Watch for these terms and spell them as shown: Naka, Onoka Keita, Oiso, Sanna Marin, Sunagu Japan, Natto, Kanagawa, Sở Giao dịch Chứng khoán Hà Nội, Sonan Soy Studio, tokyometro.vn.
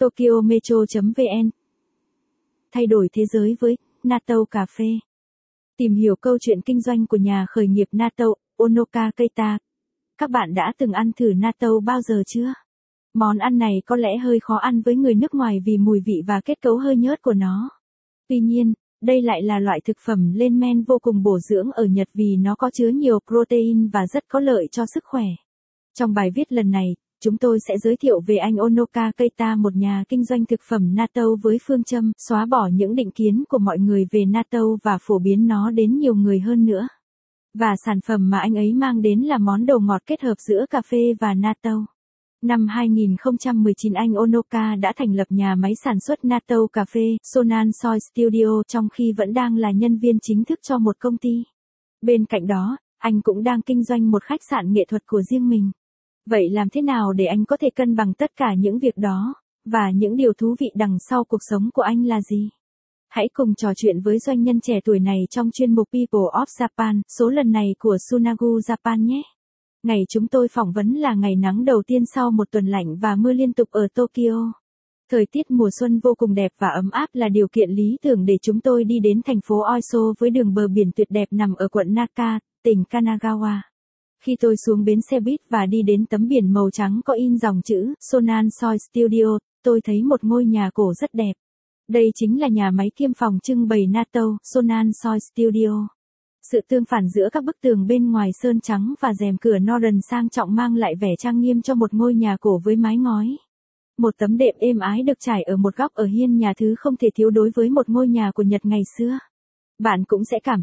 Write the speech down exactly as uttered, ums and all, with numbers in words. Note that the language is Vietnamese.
Tokyo Metro chấm vn. Thay đổi thế giới với Natto cà phê. Tìm hiểu câu chuyện kinh doanh của nhà khởi nghiệp Natto, Onoka Keita. Các bạn đã từng ăn thử Natto bao giờ chưa? Món ăn này có lẽ hơi khó ăn với người nước ngoài vì mùi vị và kết cấu hơi nhớt của nó. Tuy nhiên, đây lại là loại thực phẩm lên men vô cùng bổ dưỡng ở Nhật vì nó có chứa nhiều protein và rất có lợi cho sức khỏe. Trong bài viết lần này, chúng tôi sẽ giới thiệu về anh Onoka Keita, một nhà kinh doanh thực phẩm Natto với phương châm xóa bỏ những định kiến của mọi người về Natto và phổ biến nó đến nhiều người hơn nữa. Và sản phẩm mà anh ấy mang đến là món đồ ngọt kết hợp giữa cà phê và Natto. Năm hai nghìn không trăm mười chín, anh Onoka đã thành lập nhà máy sản xuất Natto cà phê Sonan Soy Studio trong khi vẫn đang là nhân viên chính thức cho một công ty. Bên cạnh đó, anh cũng đang kinh doanh một khách sạn nghệ thuật của riêng mình. Vậy làm thế nào để anh có thể cân bằng tất cả những việc đó, và những điều thú vị đằng sau cuộc sống của anh là gì? Hãy cùng trò chuyện với doanh nhân trẻ tuổi này trong chuyên mục People of Japan, số lần này của Sunagu Japan nhé. Ngày chúng tôi phỏng vấn là ngày nắng đầu tiên sau một tuần lạnh và mưa liên tục ở Tokyo. Thời tiết mùa xuân vô cùng đẹp và ấm áp là điều kiện lý tưởng để chúng tôi đi đến thành phố Oiso với đường bờ biển tuyệt đẹp nằm ở quận Naka, tỉnh Kanagawa. Khi tôi xuống bến xe buýt và đi đến tấm biển màu trắng có in dòng chữ Sonan Soy Studio, tôi thấy một ngôi nhà cổ rất đẹp. Đây chính là nhà máy kiêm phòng trưng bày Natto, Sonan Soy Studio. Sự tương phản giữa các bức tường bên ngoài sơn trắng và rèm cửa Northern sang trọng mang lại vẻ trang nghiêm cho một ngôi nhà cổ với mái ngói. Một tấm đệm êm ái được trải ở một góc ở hiên nhà, thứ không thể thiếu đối với một ngôi nhà của Nhật ngày xưa. Bạn cũng sẽ cảm.